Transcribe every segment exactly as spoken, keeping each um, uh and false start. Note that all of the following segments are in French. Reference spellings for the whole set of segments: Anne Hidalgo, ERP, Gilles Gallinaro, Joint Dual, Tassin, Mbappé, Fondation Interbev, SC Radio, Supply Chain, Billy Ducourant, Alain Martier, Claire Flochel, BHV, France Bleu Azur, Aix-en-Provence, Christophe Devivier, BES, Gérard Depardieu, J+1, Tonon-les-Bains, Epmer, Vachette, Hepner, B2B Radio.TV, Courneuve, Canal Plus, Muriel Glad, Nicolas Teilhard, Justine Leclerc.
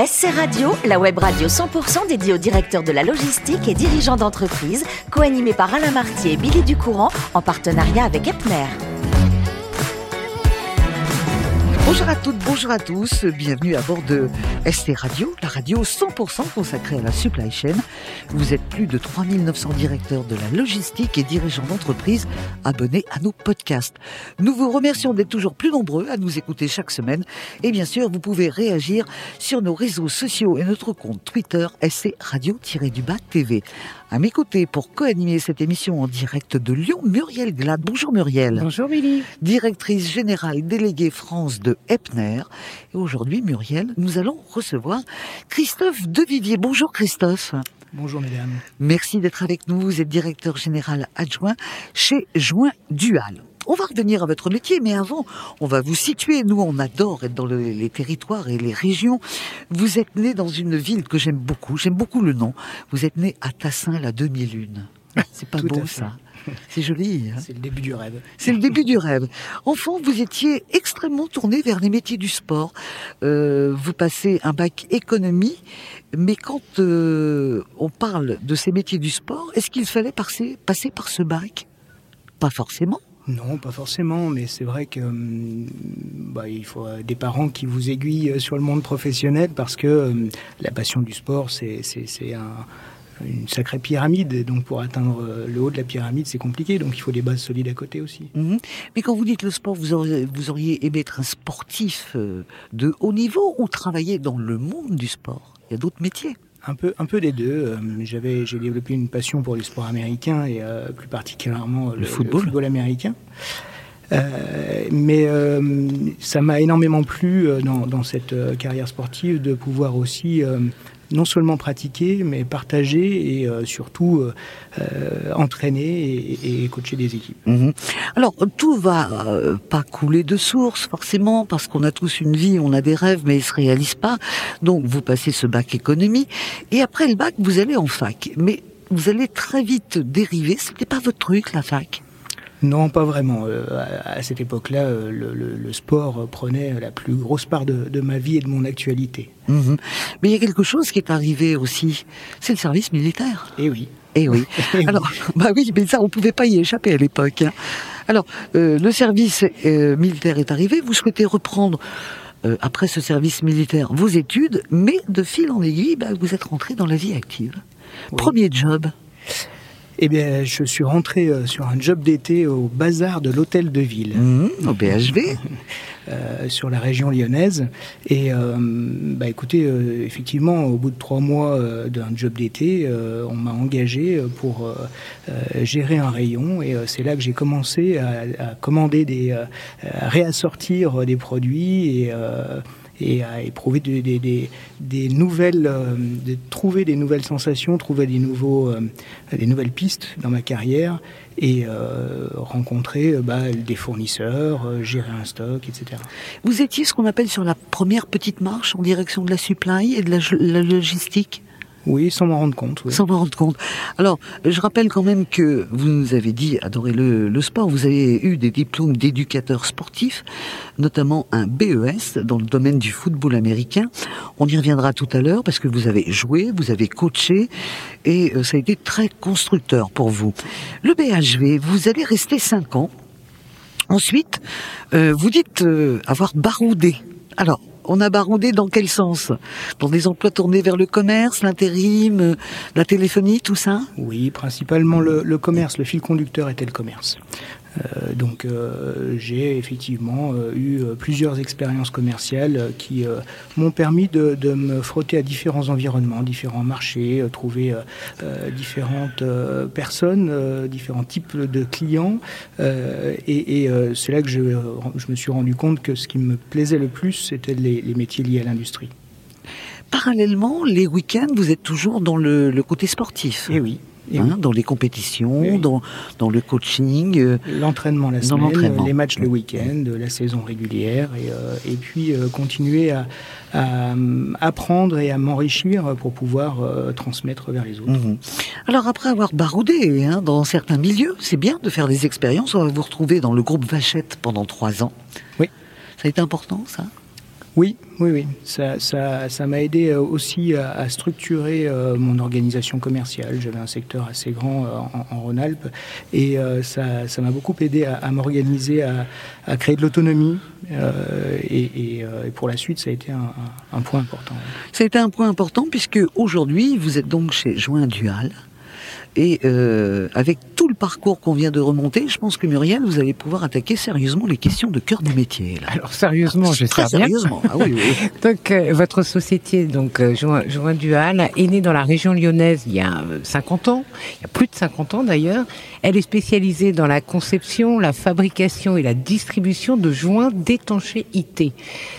S C Radio, la web radio cent pour cent dédiée aux directeurs de la logistique et dirigeants d'entreprise, co-animée par Alain Martier et Billy Ducourant, en partenariat avec Epmer. Bonjour à toutes, bonjour à tous, bienvenue à bord de S C Radio, la radio cent pour cent consacrée à la supply chain. Vous êtes plus de trois mille neuf cents directeurs de la logistique et dirigeants d'entreprise abonnés à nos podcasts. Nous vous remercions d'être toujours plus nombreux à nous écouter chaque semaine. Et bien sûr, vous pouvez réagir sur nos réseaux sociaux et notre compte Twitter S C Radio-T V. À mes côtés, pour co-animer cette émission en direct de Lyon, Muriel Glad. Bonjour Muriel. Bonjour Billy. Directrice générale déléguée France de Hepner. Et aujourd'hui, Muriel, nous allons recevoir Christophe Devivier. Bonjour Christophe. Bonjour mesdames. Merci d'être avec nous. Vous êtes directeur général adjoint chez Joint Dual. On va revenir à votre métier, mais avant, on va vous situer. Nous, on adore être dans le, les territoires et les régions. Vous êtes né dans une ville que j'aime beaucoup. J'aime beaucoup le nom. Vous êtes né à Tassin, la demi-lune. C'est pas beau, ça. C'est joli. Hein. C'est le début du rêve. C'est le début du rêve. Enfant, vous étiez extrêmement tourné vers les métiers du sport. Euh, vous passez un bac économie, mais quand euh, on parle de ces métiers du sport, est-ce qu'il fallait passer, passer par ce bac ? Pas forcément. Non, pas forcément, mais c'est vrai que bah, il faut des parents qui vous aiguillent sur le monde professionnel parce que euh, la passion du sport, c'est, c'est, c'est un, une sacrée pyramide. Et donc pour atteindre le haut de la pyramide, c'est compliqué. Donc il faut des bases solides à côté aussi. Mmh. Mais quand vous dites le sport, vous auriez, vous auriez aimé être un sportif de haut niveau ou travailler dans le monde du sport ? Il y a d'autres métiers. Un peu, un peu des deux. J'avais, j'ai développé une passion pour les sports américains et euh, plus particulièrement le, le, football. le football américain. Euh, mais euh, ça m'a énormément plu dans, dans cette carrière sportive de pouvoir aussi euh, non seulement pratiquer, mais partager et euh, surtout euh, entraîner et, et coacher des équipes. Mmh. Alors, tout va euh, pas couler de source, forcément, parce qu'on a tous une vie, on a des rêves, mais ils se réalisent pas. Donc, vous passez ce bac économie, et après le bac, vous allez en fac. Mais vous allez très vite dériver, c'était pas votre truc, la fac ? Non, pas vraiment. Euh, à, à cette époque-là, euh, le, le, le sport prenait la plus grosse part de, de ma vie et de mon actualité. Mmh. Mais il y a quelque chose qui est arrivé aussi, c'est le service militaire. Eh oui. Eh oui. Alors, bah oui, mais ça, on ne pouvait pas y échapper à l'époque. Hein. Alors, euh, le service euh, militaire est arrivé, vous souhaitez reprendre... Euh, après ce service militaire, vos études, mais de fil en aiguille, bah, vous êtes rentré dans la vie active. Oui. Premier job. Eh bien, je suis rentré sur un job d'été au bazar de l'hôtel de ville. Mmh, au B H V. Euh, sur la région lyonnaise. Et euh, bah, écoutez, euh, effectivement, au bout de trois mois euh, d'un job d'été, euh, on m'a engagé pour euh, euh, gérer un rayon. Et euh, c'est là que j'ai commencé à, à commander des... Euh, à réassortir des produits et... Euh, et à éprouver des, des, des, des nouvelles, euh, de trouver des nouvelles sensations, trouver des, nouveaux, euh, des nouvelles pistes dans ma carrière et euh, rencontrer euh, bah, des fournisseurs, euh, gérer un stock, et cetera. Vous étiez ce qu'on appelle sur la première petite marche en direction de la supply et de la, la logistique ? Oui, sans m'en rendre compte. Oui. Sans m'en rendre compte. Alors, je rappelle quand même que vous nous avez dit adorer le, le sport. Vous avez eu des diplômes d'éducateur sportif, notamment un B E S dans le domaine du football américain. On y reviendra tout à l'heure parce que vous avez joué, vous avez coaché et ça a été très constructeur pour vous. Le B H V, vous allez rester cinq ans. Ensuite, euh, vous dites euh, avoir baroudé. Alors, on a baroudé dans quel sens ? Dans des emplois tournés vers le commerce, l'intérim, la téléphonie, tout ça ? Oui, principalement le, le commerce. Le fil conducteur était le commerce. Euh, donc euh, j'ai effectivement euh, eu plusieurs expériences commerciales qui euh, m'ont permis de, de me frotter à différents environnements, différents marchés, euh, trouver euh, différentes euh, personnes, euh, différents types de clients. Euh, et et euh, c'est là que je, je me suis rendu compte que ce qui me plaisait le plus, c'était les, les métiers liés à l'industrie. Parallèlement, les week-ends, vous êtes toujours dans le, le côté sportif. Eh oui. Et hein, oui. Dans les compétitions, oui. dans, dans le coaching. Euh, l'entraînement la semaine, l'entraînement. Les matchs le week-end, la saison régulière. Et, euh, et puis euh, continuer à, à apprendre et à m'enrichir pour pouvoir euh, transmettre vers les autres. Mmh. Alors après avoir baroudé hein, dans certains milieux, c'est bien de faire des expériences. On va vous retrouver dans le groupe Vachette pendant trois ans. Oui. Ça a été important, ça ? Oui, oui, oui. Ça, ça, ça m'a aidé aussi à, à structurer euh, mon organisation commerciale. J'avais un secteur assez grand euh, en, en Rhône-Alpes et euh, ça, ça m'a beaucoup aidé à, à m'organiser, à, à créer de l'autonomie. Euh, et, et, et pour la suite, ça a été un, un point important. Ça a été un point important puisque aujourd'hui, vous êtes donc chez Joint Dual. Et euh, avec tout le parcours qu'on vient de remonter, je pense que Muriel, vous allez pouvoir attaquer sérieusement les questions de cœur du métier. Là. Alors sérieusement, ah, j'espère très bien. Sérieusement, ah, oui, oui. Donc euh, votre société, donc euh, Joint, Joint Dual, est née dans la région lyonnaise il y a cinquante ans, il y a plus de cinquante ans d'ailleurs. Elle est spécialisée dans la conception, la fabrication et la distribution de joints d'étanchéité.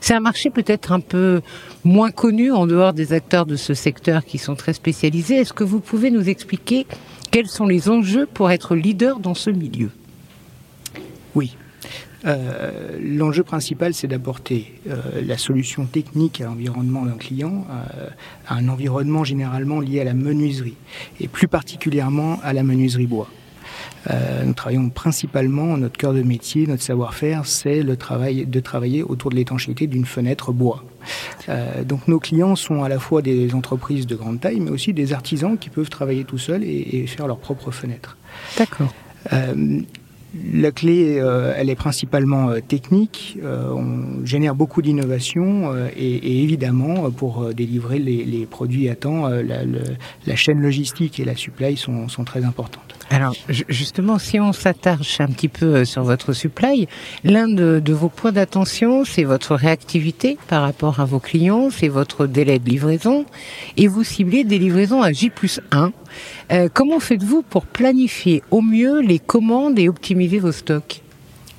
C'est un marché peut-être un peu moins connu en dehors des acteurs de ce secteur qui sont très spécialisés. Est-ce que vous pouvez nous expliquer quels sont les enjeux pour être leader dans ce milieu ? Oui. Euh, l'enjeu principal, c'est d'apporter euh, la solution technique à l'environnement d'un client, euh, à un environnement généralement lié à la menuiserie, et plus particulièrement à la menuiserie bois. Euh, nous travaillons principalement, notre cœur de métier, notre savoir-faire, c'est le travail de travailler autour de l'étanchéité d'une fenêtre bois. Euh, donc nos clients sont à la fois des entreprises de grande taille, mais aussi des artisans qui peuvent travailler tout seuls et, et faire leurs propres fenêtres. D'accord. Euh, La clé, euh, elle est principalement euh, technique, euh, on génère beaucoup d'innovations euh, et, et évidemment, pour euh, délivrer les, les produits à temps, euh, la, le, la chaîne logistique et la supply sont, sont très importantes. Alors justement, si on s'attache un petit peu sur votre supply, l'un de, de vos points d'attention, c'est votre réactivité par rapport à vos clients, c'est votre délai de livraison et vous ciblez des livraisons à J plus un. Euh, comment faites-vous pour planifier au mieux les commandes et optimiser vos stocks ?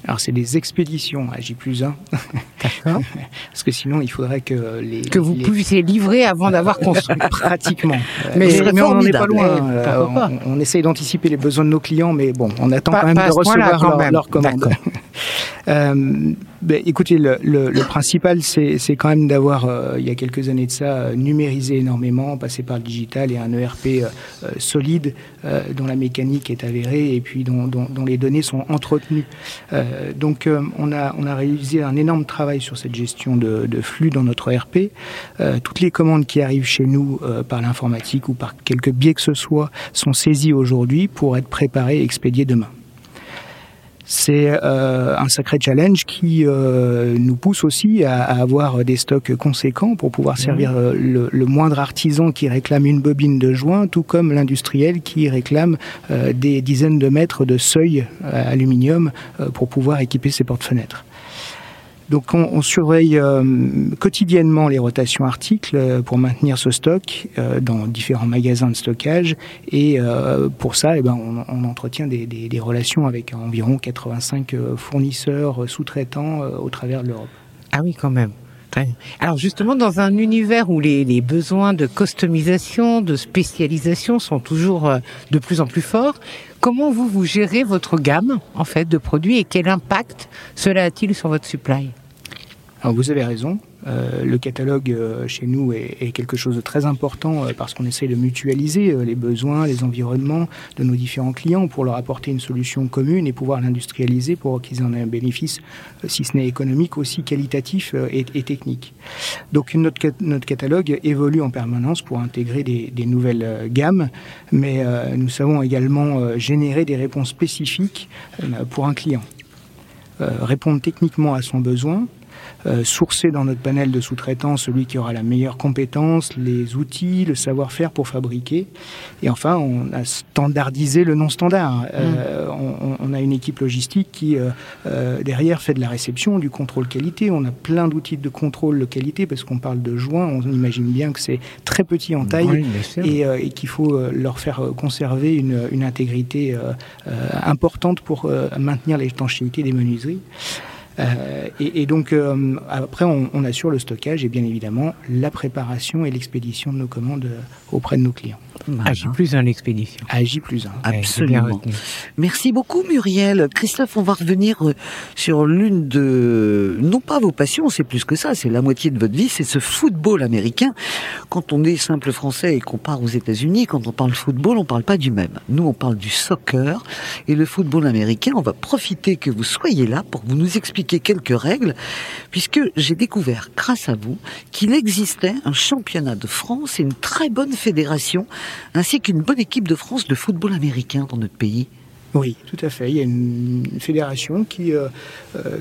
Alors c'est des expéditions à J plus un. D'accord. Parce que sinon il faudrait que les... Que vous les... puissiez livrer avant d'avoir construit. Pratiquement. Mais, mais, mais on n'en est pas loin. Euh, pas. On, on essaye d'anticiper les besoins de nos clients, mais bon, on attend pas, quand même de recevoir leur, même. leur commande. Euh, bah, écoutez, le, le, le principal, c'est, c'est quand même d'avoir, euh, il y a quelques années de ça, euh, numérisé énormément, passé par le digital et un E R P euh, euh, solide euh, dont la mécanique est avérée et puis dont, dont, dont les données sont entretenues. Euh, donc, euh, on a, on a réalisé un énorme travail sur cette gestion de, de flux dans notre E R P. Euh, toutes les commandes qui arrivent chez nous euh, par l'informatique ou par quelque biais que ce soit sont saisies aujourd'hui pour être préparées et expédiées demain. C'est euh, un sacré challenge qui euh, nous pousse aussi à, à avoir des stocks conséquents pour pouvoir servir mmh. le, le moindre artisan qui réclame une bobine de joint, tout comme l'industriel qui réclame euh, des dizaines de mètres de seuil euh, aluminium euh, pour pouvoir équiper ses portes-fenêtres. Donc on, on surveille euh, quotidiennement les rotations articles euh, pour maintenir ce stock euh, dans différents magasins de stockage et euh, pour ça eh ben, on, on entretient des, des, des relations avec environ quatre-vingt-cinq fournisseurs sous-traitants euh, au travers de l'Europe. Ah oui, quand même. Alors justement, dans un univers où les, les besoins de customisation, de spécialisation sont toujours de plus en plus forts, comment vous, vous gérez votre gamme en fait, de produits et quel impact cela a-t-il sur votre supply ? Alors vous avez raison. Euh, le catalogue euh, chez nous est, est quelque chose de très important euh, parce qu'on essaie de mutualiser euh, les besoins, les environnements de nos différents clients pour leur apporter une solution commune et pouvoir l'industrialiser pour qu'ils en aient un bénéfice, euh, si ce n'est économique, aussi qualitatif euh, et, et technique. Donc notre, notre catalogue évolue en permanence pour intégrer des, des nouvelles euh, gammes, mais euh, nous savons également euh, générer des réponses spécifiques euh, pour un client. Euh, répondre techniquement à son besoin, Euh, sourcer dans notre panel de sous-traitants celui qui aura la meilleure compétence, les outils, le savoir-faire pour fabriquer. Et enfin, on a standardisé le non-standard. Euh, mmh. on, on a une équipe logistique qui, euh, euh, derrière, fait de la réception, du contrôle qualité. On a plein d'outils de contrôle de qualité parce qu'on parle de joints. On imagine bien que c'est très petit en taille oui, et, euh, et qu'il faut euh, leur faire conserver une, une intégrité euh, euh, importante pour euh, maintenir l'étanchéité des menuiseries. Euh, et, et donc euh, après on, on assure le stockage et bien évidemment la préparation et l'expédition de nos commandes auprès de nos clients. Voilà. Agi plus un l'expédition. Agi plus un, absolument. Merci beaucoup Muriel. Christophe, on va revenir sur l'une de, non pas vos passions, c'est plus que ça, c'est la moitié de votre vie, c'est ce football américain. Quand on est simple français et qu'on part aux États-Unis, quand on parle football, on parle pas du même. Nous, on parle du soccer et le football américain. On va profiter que vous soyez là pour que vous nous expliquiez quelques règles, puisque j'ai découvert, grâce à vous, qu'il existait un championnat de France et une très bonne fédération, ainsi qu'une bonne équipe de France de football américain dans notre pays. Oui, tout à fait. Il y a une fédération qui, euh,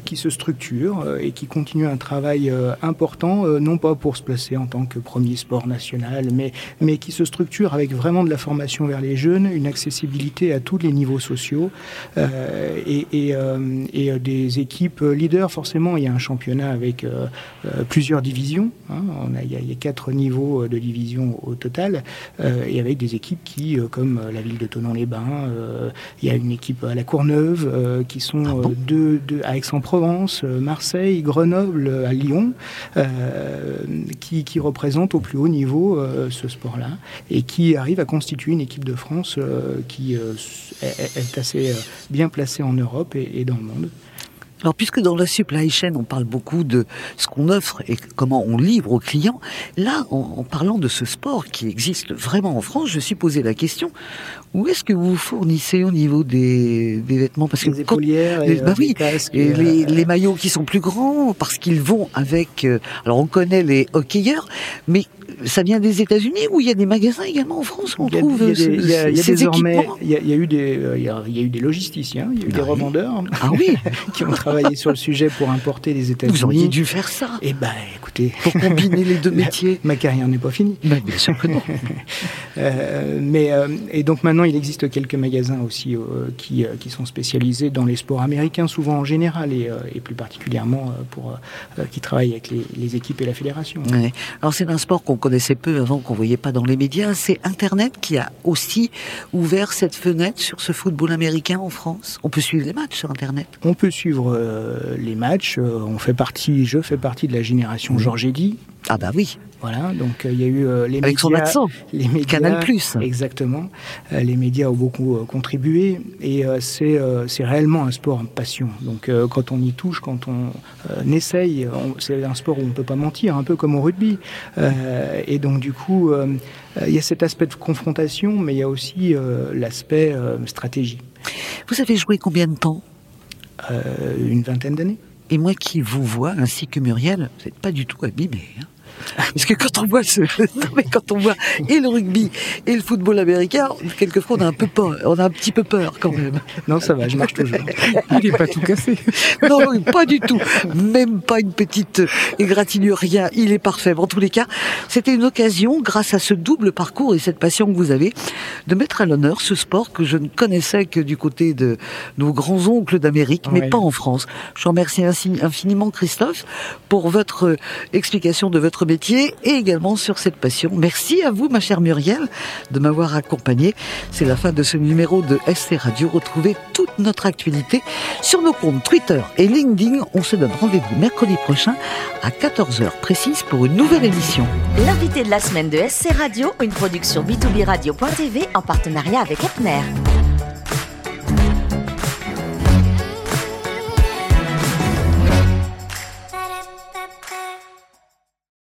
qui se structure et qui continue un travail euh, important, euh, non pas pour se placer en tant que premier sport national, mais, mais qui se structure avec vraiment de la formation vers les jeunes, une accessibilité à tous les niveaux sociaux euh, et, et, euh, et des équipes leaders. Forcément, il y a un championnat avec euh, plusieurs divisions. Hein. On a, il, y a, il y a quatre niveaux de division au total euh, et avec des équipes qui, comme la ville de Tonon-les-Bains, euh, il y a une équipe à la Courneuve, euh, qui sont ah bon euh, deux, deux, à Aix-en-Provence, euh, Marseille, Grenoble, euh, à Lyon, euh, qui, qui représentent au plus haut niveau euh, ce sport-là et qui arrivent à constituer une équipe de France euh, qui euh, est, est assez euh, bien placée en Europe et, et dans le monde. Alors, puisque dans la supply chain, on parle beaucoup de ce qu'on offre et comment on livre aux clients, là, en, en parlant de ce sport qui existe vraiment en France, je me suis posé la question, où est-ce que vous fournissez au niveau des, des vêtements ? Parce que les épaulières, quand, et les, bah oui, casques, et les, euh... les maillots qui sont plus grands, parce qu'ils vont avec... Euh, alors, on connaît les hockeyeurs, mais ça vient des États-Unis où il y a des magasins également en France où on trouve ces équipements. Il y a, il y a eu des, il y a, il y a eu des logisticiens, il y a eu ah des oui. revendeurs ah oui. qui ont travaillé sur le sujet pour importer des États-Unis. Vous auriez dû faire ça. Eh ben, écoutez, pour combiner les deux métiers. Ma carrière n'est pas finie. Ben, bien sûr que non. euh, mais euh, et donc maintenant, il existe quelques magasins aussi euh, qui euh, qui sont spécialisés dans les sports américains, souvent en général et, euh, et plus particulièrement euh, pour euh, qui travaillent avec les, les équipes et la fédération. Ouais. Alors c'est un sport qu'on connaissait peu avant, qu'on voyait pas dans les médias, c'est Internet qui a aussi ouvert cette fenêtre sur ce football américain en France. On peut suivre les matchs sur Internet. On peut suivre euh, les matchs. Euh, on fait partie, je fais partie de la génération Georgedi. Ah bah oui. Voilà, donc il euh, y a eu euh, les avec médias, son accent, les médias, Canal Plus. Exactement. Euh, les médias ont beaucoup euh, contribué et euh, c'est euh, c'est réellement un sport passion. Donc euh, quand on y touche, quand on euh, essaye, on, c'est un sport où on peut pas mentir, un peu comme au rugby. Euh, et donc du coup, il euh, euh, y a cet aspect de confrontation, mais il y a aussi euh, l'aspect euh, stratégie. Vous avez joué combien de temps ? euh, Une vingtaine d'années. Et moi qui vous vois, ainsi que Muriel, vous n'êtes pas du tout abîmés. Hein. Parce que quand on voit ce, non mais quand on voit et le rugby et le football américain, quelquefois on a un peu peur, on a un petit peu peur quand même. Non, ça va, je marche toujours. Il est pas tout cassé. Non, pas du tout. Même pas une petite égratignure, rien. Il est parfait. En tous les cas, c'était une occasion, grâce à ce double parcours et cette passion que vous avez, de mettre à l'honneur ce sport que je ne connaissais que du côté de nos grands oncles d'Amérique, mais ouais. pas en France. Je vous remercie infiniment, Christophe, pour votre explication de votre métier et également sur cette passion. Merci à vous, ma chère Muriel, de m'avoir accompagnée. C'est la fin de ce numéro de S C Radio. Retrouvez toute notre actualité sur nos comptes Twitter et LinkedIn. On se donne rendez-vous mercredi prochain à quatorze heures précise pour une nouvelle émission. L'invité de la semaine de S C Radio, une production B deux B Radio point T V en partenariat avec Hepner.